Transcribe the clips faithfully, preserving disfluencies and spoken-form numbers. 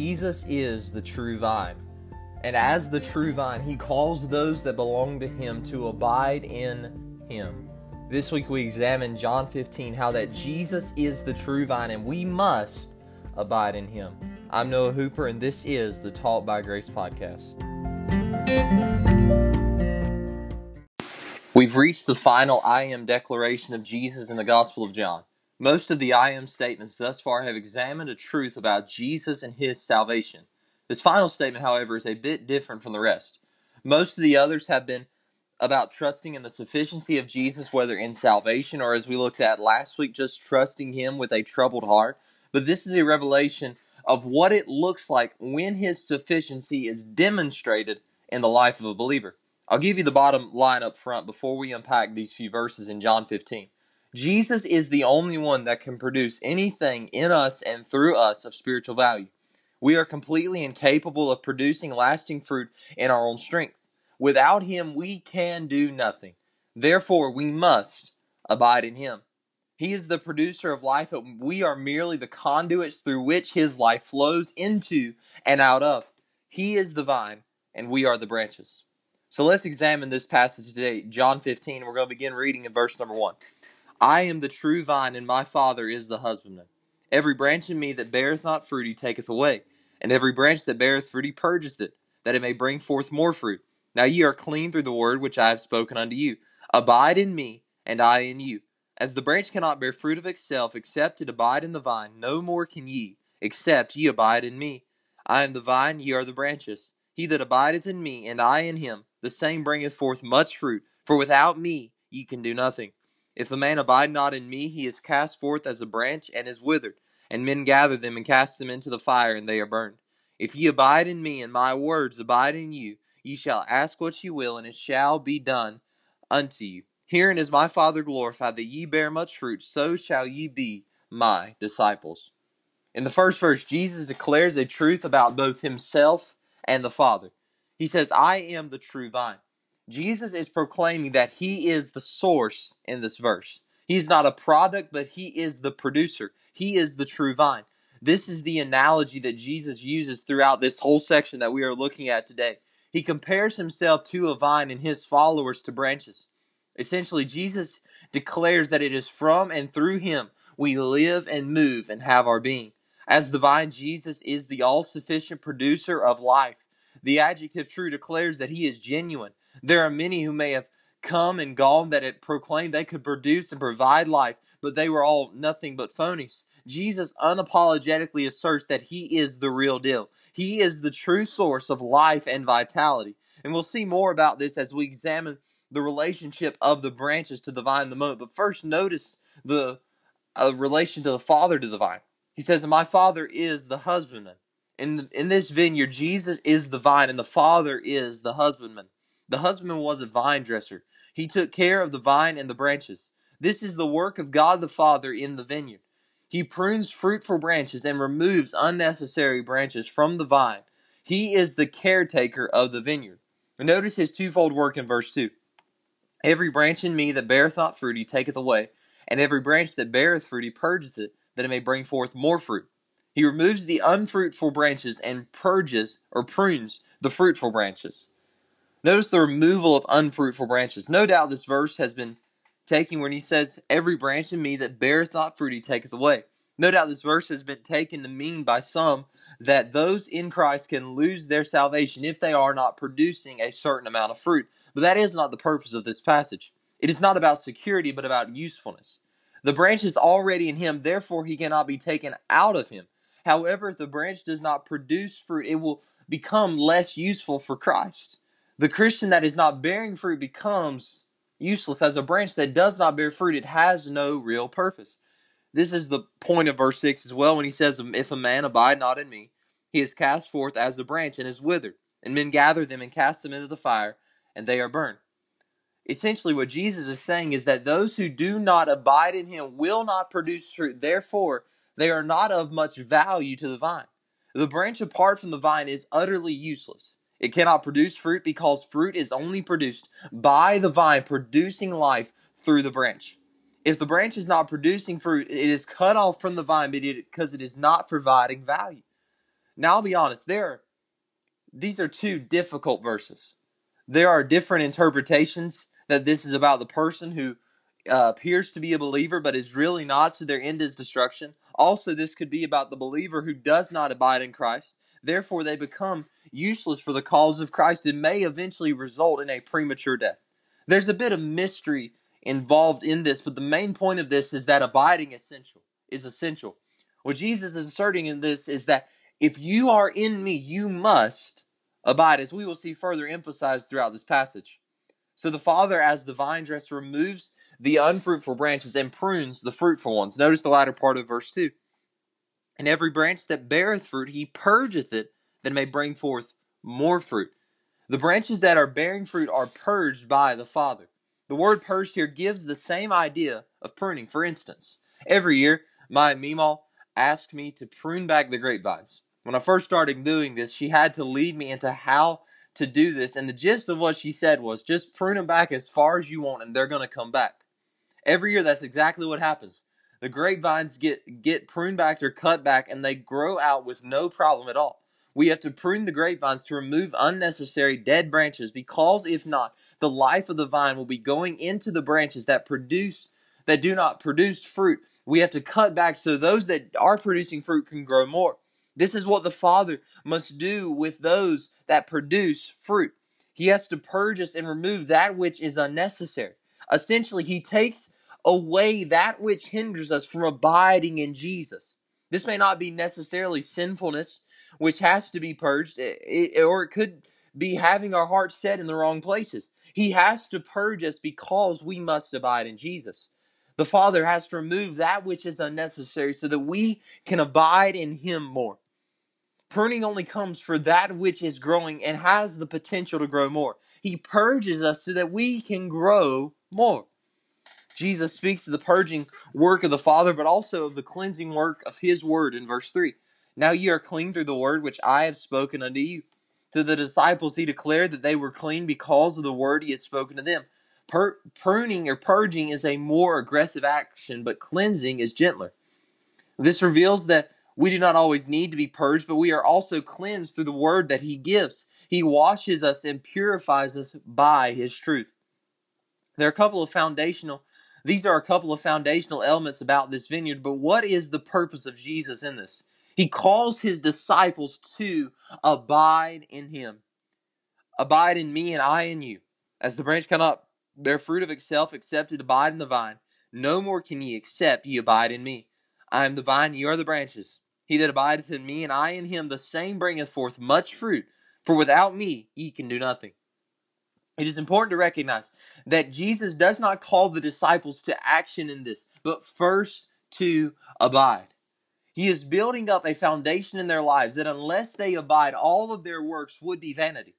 Jesus is the true vine. And as the true vine, he calls those that belong to him to abide in him. This week we examine John fifteen, how that Jesus is the true vine and we must abide in him. I'm Noah Hooper, and this is the Taught by Grace podcast. We've reached the final I am declaration of Jesus in the Gospel of John. Most of the I am statements thus far have examined a truth about Jesus and his salvation. This final statement, however, is a bit different from the rest. Most of the others have been about trusting in the sufficiency of Jesus, whether in salvation or, as we looked at last week, just trusting him with a troubled heart. But this is a revelation of what it looks like when his sufficiency is demonstrated in the life of a believer. I'll give you the bottom line up front before we unpack these few verses in John fifteen. Jesus is the only one that can produce anything in us and through us of spiritual value. We are completely incapable of producing lasting fruit in our own strength. Without him, we can do nothing. Therefore, we must abide in him. He is the producer of life, but we are merely the conduits through which his life flows into and out of. He is the vine, and we are the branches. So let's examine this passage today, John fifteen. We're going to begin reading in verse number one. I am the true vine, and my Father is the husbandman. Every branch in me that beareth not fruit he taketh away, and every branch that beareth fruit he purgeth it, that it may bring forth more fruit. Now ye are clean through the word which I have spoken unto you. Abide in me, and I in you. As the branch cannot bear fruit of itself, except it abide in the vine, no more can ye, except ye abide in me. I am the vine, ye are the branches. He that abideth in me, and I in him, the same bringeth forth much fruit, for without me ye can do nothing. If a man abide not in me, he is cast forth as a branch and is withered, and men gather them and cast them into the fire, and they are burned. If ye abide in me, and my words abide in you, ye shall ask what ye will, and it shall be done unto you. Herein is my Father glorified, that ye bear much fruit, so shall ye be my disciples. In the first verse, Jesus declares a truth about both himself and the Father. He says, I am the true vine. Jesus is proclaiming that he is the source in this verse. He's not a product, but he is the producer. He is the true vine. This is the analogy that Jesus uses throughout this whole section that we are looking at today. He compares himself to a vine and his followers to branches. Essentially, Jesus declares that it is from and through him we live and move and have our being. As the vine, Jesus is the all-sufficient producer of life. The adjective true declares that he is genuine. There are many who may have come and gone that had proclaimed they could produce and provide life, but they were all nothing but phonies. Jesus unapologetically asserts that he is the real deal. He is the true source of life and vitality. And we'll see more about this as we examine the relationship of the branches to the vine in the moment. But first, notice the uh, relation to the Father to the vine. He says, my Father is the husbandman. In, the, in this vineyard, Jesus is the vine and the Father is the husbandman. The husbandman was a vine dresser. He took care of the vine and the branches. This is the work of God the Father in the vineyard. He prunes fruitful branches and removes unnecessary branches from the vine. He is the caretaker of the vineyard. And notice his twofold work in verse two. Every branch in me that beareth not fruit he taketh away, and every branch that beareth fruit he purgeth it, that it may bring forth more fruit. He removes the unfruitful branches and purges or prunes the fruitful branches. Notice the removal of unfruitful branches. No doubt this verse has been taken when he says, every branch in me that beareth not fruit he taketh away. No doubt this verse has been taken to mean by some that those in Christ can lose their salvation if they are not producing a certain amount of fruit. But that is not the purpose of this passage. It is not about security, but about usefulness. The branch is already in him, therefore he cannot be taken out of him. However, if the branch does not produce fruit, it will become less useful for Christ. The Christian that is not bearing fruit becomes useless. As a branch that does not bear fruit, it has no real purpose. This is the point of verse six as well when he says, if a man abide not in me, he is cast forth as a branch and is withered, and men gather them and cast them into the fire, and they are burned. Essentially what Jesus is saying is that those who do not abide in him will not produce fruit. Therefore, they are not of much value to the vine. The branch apart from the vine is utterly useless. It cannot produce fruit because fruit is only produced by the vine producing life through the branch. If the branch is not producing fruit, it is cut off from the vine because it is not providing value. Now, I'll be honest, there are, these are two difficult verses. There are different interpretations that this is about the person who uh, appears to be a believer but is really not, so their end is destruction. Also, this could be about the believer who does not abide in Christ. Therefore, they become useless for the cause of Christ and may eventually result in a premature death. There's a bit of mystery involved in this, but the main point of this is that abiding essential is essential. What Jesus is asserting in this is that if you are in me, you must abide, as we will see further emphasized throughout this passage. So the Father, as the vine dresser, removes the unfruitful branches and prunes the fruitful ones. Notice the latter part of verse two. And every branch that beareth fruit, he purgeth it, that it may bring forth more fruit. The branches that are bearing fruit are purged by the Father. The word purged here gives the same idea of pruning. For instance, every year, my Meemaw asked me to prune back the grapevines. When I first started doing this, she had to lead me into how to do this. And the gist of what she said was, just prune them back as far as you want and they're going to come back. Every year, that's exactly what happens. The grapevines get, get pruned back or cut back, and they grow out with no problem at all. We have to prune the grapevines to remove unnecessary dead branches, because if not, the life of the vine will be going into the branches that produce that do not produce fruit. We have to cut back so those that are producing fruit can grow more. This is what the Father must do with those that produce fruit. He has to purge us and remove that which is unnecessary. Essentially, he takes away that which hinders us from abiding in Jesus. This may not be necessarily sinfulness, which has to be purged, or it could be having our hearts set in the wrong places. He has to purge us because we must abide in Jesus. The Father has to remove that which is unnecessary so that we can abide in Him more. Pruning only comes for that which is growing and has the potential to grow more. He purges us so that we can grow more. Jesus speaks of the purging work of the Father, but also of the cleansing work of His Word in verse three. Now ye are clean through the word which I have spoken unto you. To the disciples he declared that they were clean because of the word he had spoken to them. Pur- pruning or purging is a more aggressive action, but cleansing is gentler. This reveals that we do not always need to be purged, but we are also cleansed through the word that he gives. He washes us and purifies us by his truth. There are a couple of foundational, these are a couple of foundational elements about this vineyard, but what is the purpose of Jesus in this? He calls his disciples to abide in him. Abide in me and I in you. As the branch cannot bear fruit of itself except it abide in the vine, no more can ye except ye abide in me. I am the vine, ye are the branches. He that abideth in me and I in him, the same bringeth forth much fruit. For without me ye can do nothing. It is important to recognize that Jesus does not call the disciples to action in this, but first to abide. He is building up a foundation in their lives that unless they abide, all of their works would be vanity.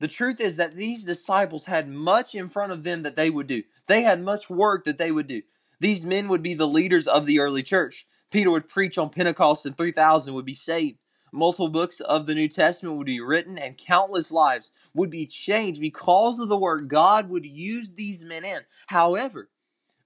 The truth is that these disciples had much in front of them that they would do. They had much work that they would do. These men would be the leaders of the early church. Peter would preach on Pentecost and three thousand would be saved. Multiple books of the New Testament would be written and countless lives would be changed because of the work God would use these men in. However,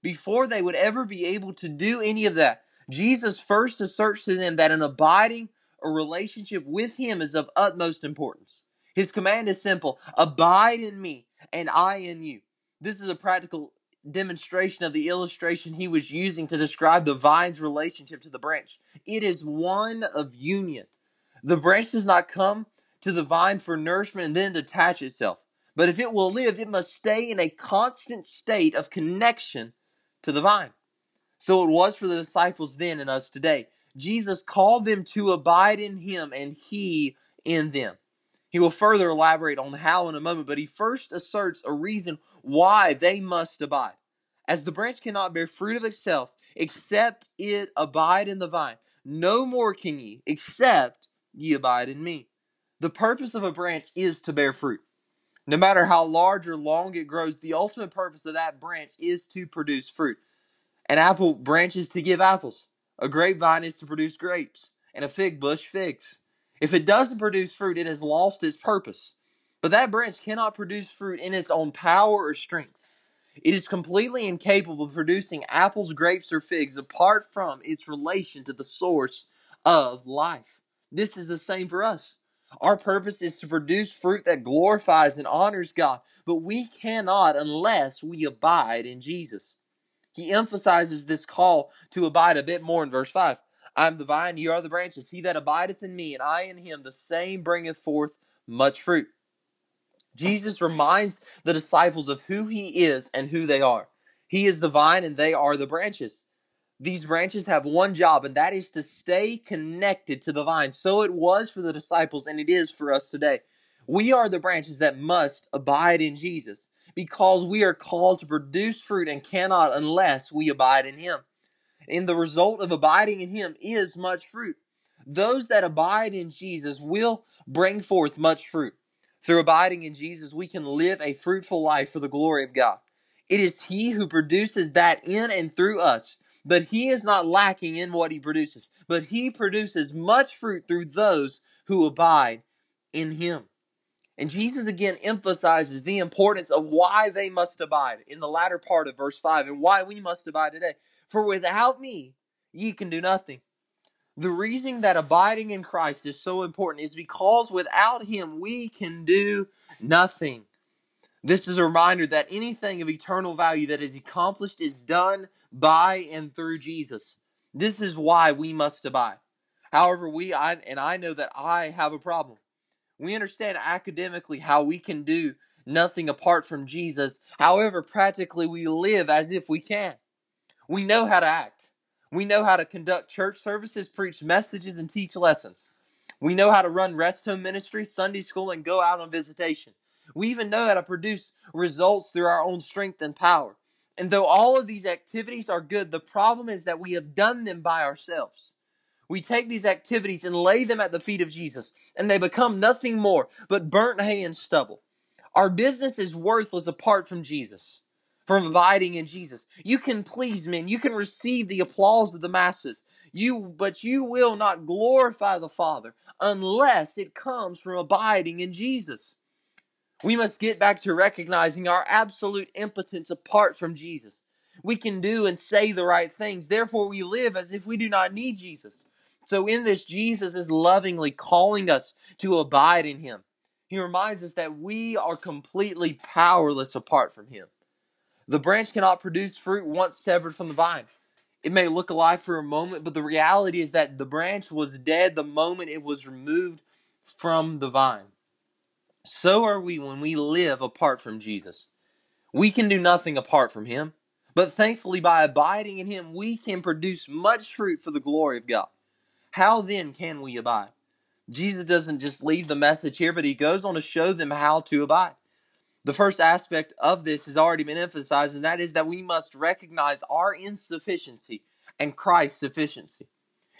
before they would ever be able to do any of that, Jesus first asserts to them that an abiding or relationship with him is of utmost importance. His command is simple: abide in me and I in you. This is a practical demonstration of the illustration he was using to describe the vine's relationship to the branch. It is one of union. The branch does not come to the vine for nourishment and then detach itself. But if it will live, it must stay in a constant state of connection to the vine. So it was for the disciples then and us today. Jesus called them to abide in him and he in them. He will further elaborate on how in a moment, but he first asserts a reason why they must abide. As the branch cannot bear fruit of itself, except it abide in the vine, no more can ye, except ye abide in me. The purpose of a branch is to bear fruit. No matter how large or long it grows, the ultimate purpose of that branch is to produce fruit. An apple branch is to give apples. A grapevine is to produce grapes. And a fig bush, figs. If it doesn't produce fruit, it has lost its purpose. But that branch cannot produce fruit in its own power or strength. It is completely incapable of producing apples, grapes, or figs apart from its relation to the source of life. This is the same for us. Our purpose is to produce fruit that glorifies and honors God, but we cannot unless we abide in Jesus. He emphasizes this call to abide a bit more in verse five. I am the vine, ye are the branches. He that abideth in me, and I in him, the same bringeth forth much fruit. Jesus reminds the disciples of who he is and who they are. He is the vine and they are the branches. These branches have one job, and that is to stay connected to the vine. So it was for the disciples, and it is for us today. We are the branches that must abide in Jesus, because we are called to produce fruit and cannot unless we abide in him. And the result of abiding in him is much fruit. Those that abide in Jesus will bring forth much fruit. Through abiding in Jesus, we can live a fruitful life for the glory of God. It is he who produces that in and through us, but he is not lacking in what he produces, but he produces much fruit through those who abide in him. And Jesus again emphasizes the importance of why they must abide in the latter part of verse five and why we must abide today. For without me, ye can do nothing. The reason that abiding in Christ is so important is because without him, we can do nothing. This is a reminder that anything of eternal value that is accomplished is done by and through Jesus. This is why we must abide. However, we, I, and I know that I have a problem. We understand academically how we can do nothing apart from Jesus. However, practically we live as if we can. We know how to act. We know how to conduct church services, preach messages, and teach lessons. We know how to run rest home ministry, Sunday school, and go out on visitation. We even know how to produce results through our own strength and power. And though all of these activities are good, the problem is that we have done them by ourselves. We take these activities and lay them at the feet of Jesus, and they become nothing more but burnt hay and stubble. Our business is worthless apart from Jesus, from abiding in Jesus. You can please men, you can receive the applause of the masses, you, but you will not glorify the Father unless it comes from abiding in Jesus. We must get back to recognizing our absolute impotence apart from Jesus. We can do and say the right things. Therefore, we live as if we do not need Jesus. So in this, Jesus is lovingly calling us to abide in him. He reminds us that we are completely powerless apart from him. The branch cannot produce fruit once severed from the vine. It may look alive for a moment, but the reality is that the branch was dead the moment it was removed from the vine. So are we when we live apart from Jesus. We can do nothing apart from him, but thankfully by abiding in him, we can produce much fruit for the glory of God. How then can we abide? Jesus doesn't just leave the message here, but he goes on to show them how to abide. The first aspect of this has already been emphasized, and that is that we must recognize our insufficiency and Christ's sufficiency.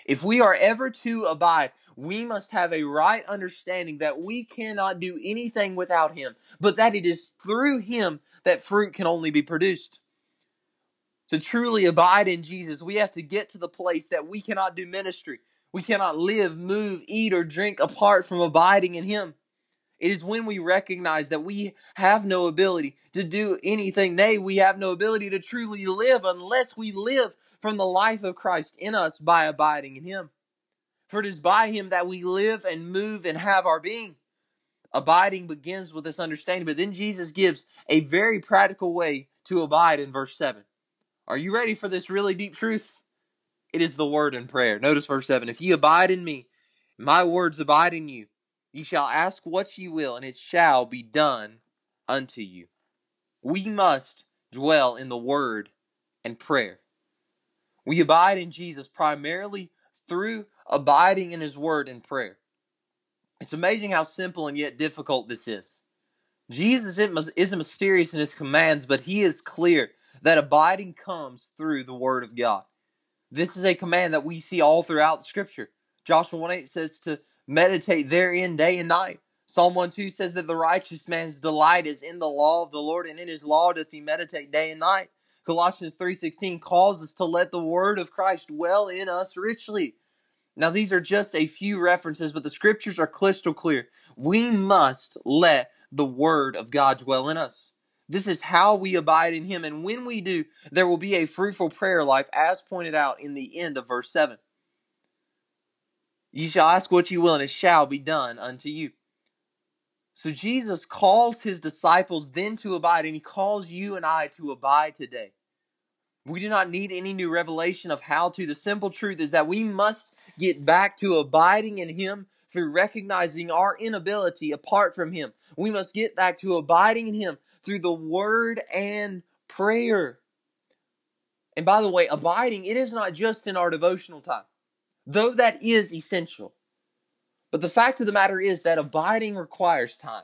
If we are ever to abide, we must have a right understanding that we cannot do anything without him, but that it is through him that fruit can only be produced. To truly abide in Jesus, we have to get to the place that we cannot do ministry. We cannot live, move, eat, or drink apart from abiding in him. It is when we recognize that we have no ability to do anything. Nay, we have no ability to truly live unless we live from the life of Christ in us by abiding in him. For it is by him that we live and move and have our being. Abiding begins with this understanding. But then Jesus gives a very practical way to abide in verse seven. Are you ready for this really deep truth? It is the word and prayer. Notice verse seven. If ye abide in me, my words abide in you. Ye shall ask what ye will, and it shall be done unto you. We must dwell in the word and prayer. We abide in Jesus primarily through abiding in his word and prayer. It's amazing how simple and yet difficult this is. Jesus isn't mysterious in his commands, but he is clear that abiding comes through the word of God. This is a command that we see all throughout Scripture. Joshua one eight says to meditate therein day and night. Psalm one two says that the righteous man's delight is in the law of the Lord, and in his law doth he meditate day and night. Colossians three sixteen calls us to let the word of Christ dwell in us richly. Now these are just a few references, but the Scriptures are crystal clear. We must let the word of God dwell in us. This is how we abide in him, and when we do, there will be a fruitful prayer life as pointed out in the end of verse seven. Ye shall ask what ye will, and it shall be done unto you. So Jesus calls his disciples then to abide, and he calls you and I to abide today. We do not need any new revelation of how to. The simple truth is that we must get back to abiding in him through recognizing our inability apart from him. We must get back to abiding in him through the word and prayer. And by the way, abiding, it is not just in our devotional time, though that is essential. But the fact of the matter is that abiding requires time.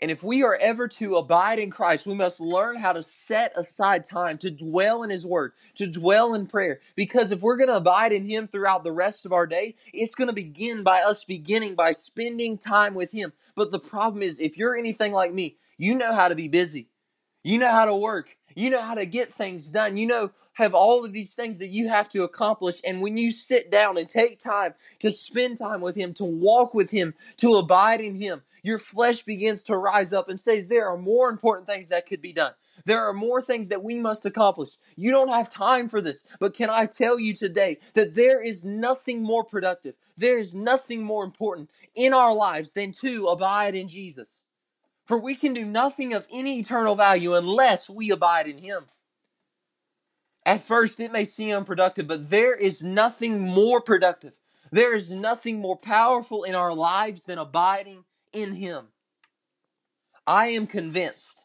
And if we are ever to abide in Christ, we must learn how to set aside time to dwell in his word, to dwell in prayer. Because if we're going to abide in him throughout the rest of our day, it's going to begin by us beginning by spending time with him. But the problem is, if you're anything like me, you know how to be busy. You know how to work. You know how to get things done. You know have all of these things that you have to accomplish. And when you sit down and take time to spend time with him, to walk with him, to abide in him, your flesh begins to rise up and says, there are more important things that could be done. There are more things that we must accomplish. You don't have time for this. But can I tell you today that there is nothing more productive, there is nothing more important in our lives than to abide in Jesus. For we can do nothing of any eternal value unless we abide in him. At first, it may seem unproductive, but there is nothing more productive. There is nothing more powerful in our lives than abiding in him. I am convinced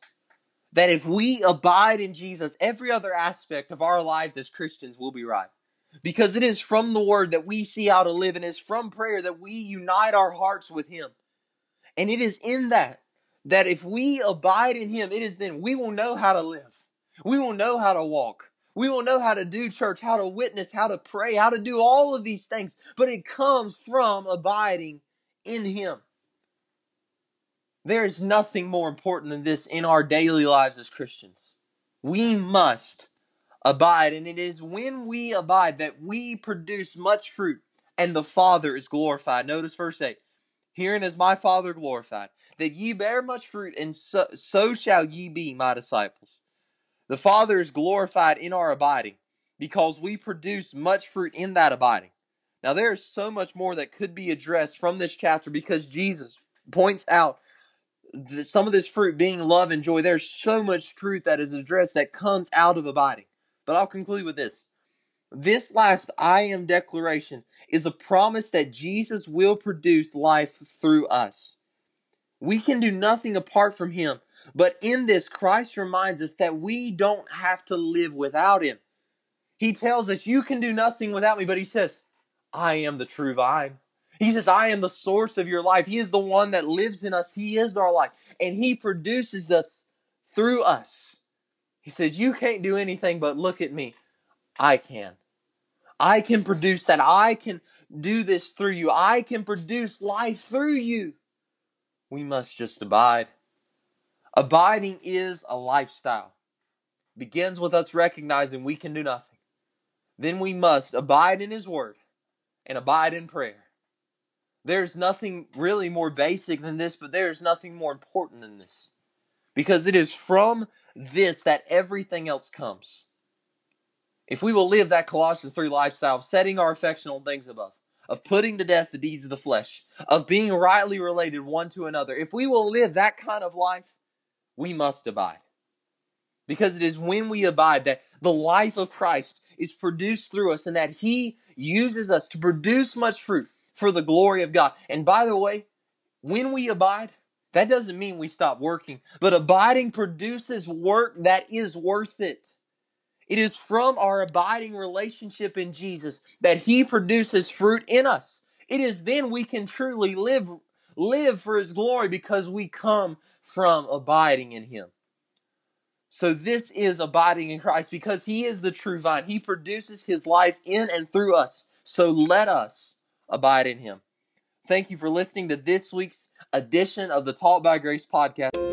that if we abide in Jesus, every other aspect of our lives as Christians will be right. Because it is from the word that we see how to live, and it is from prayer that we unite our hearts with him. And it is in that, that if we abide in him, it is then we will know how to live. We will know how to walk. We will know how to do church, how to witness, how to pray, how to do all of these things. But it comes from abiding in him. There is nothing more important than this in our daily lives as Christians. We must abide. And it is when we abide that we produce much fruit and the Father is glorified. Notice verse eight. Herein is my Father glorified, that ye bear much fruit, and so, so shall ye be my disciples. The Father is glorified in our abiding, because we produce much fruit in that abiding. Now there is so much more that could be addressed from this chapter, because Jesus points out that some of this fruit being love and joy. There's so much truth that is addressed that comes out of abiding. But I'll conclude with this. This last I am declaration is a promise that Jesus will produce life through us. We can do nothing apart from him. But in this, Christ reminds us that we don't have to live without him. He tells us, you can do nothing without me. But he says, I am the true vine. He says, I am the source of your life. He is the one that lives in us. He is our life. And he produces this through us. He says, you can't do anything but look at me. I can. I can produce that. I can do this through you. I can produce life through you. We must just abide. Abiding is a lifestyle. It begins with us recognizing we can do nothing. Then we must abide in his word and abide in prayer. There's nothing really more basic than this, but there's nothing more important than this. Because it is from this that everything else comes. If we will live that Colossians three lifestyle of setting our affection on things above, of putting to death the deeds of the flesh, of being rightly related one to another, if we will live that kind of life, we must abide. Because it is when we abide that the life of Christ is produced through us and that he uses us to produce much fruit for the glory of God. And by the way, when we abide, that doesn't mean we stop working, but abiding produces work that is worth it. It is from our abiding relationship in Jesus that he produces fruit in us. It is then we can truly live, live for his glory because we come from abiding in him. So this is abiding in Christ because he is the true vine. He produces his life in and through us. So let us abide in him. Thank you for listening to this week's edition of the Taught by Grace podcast.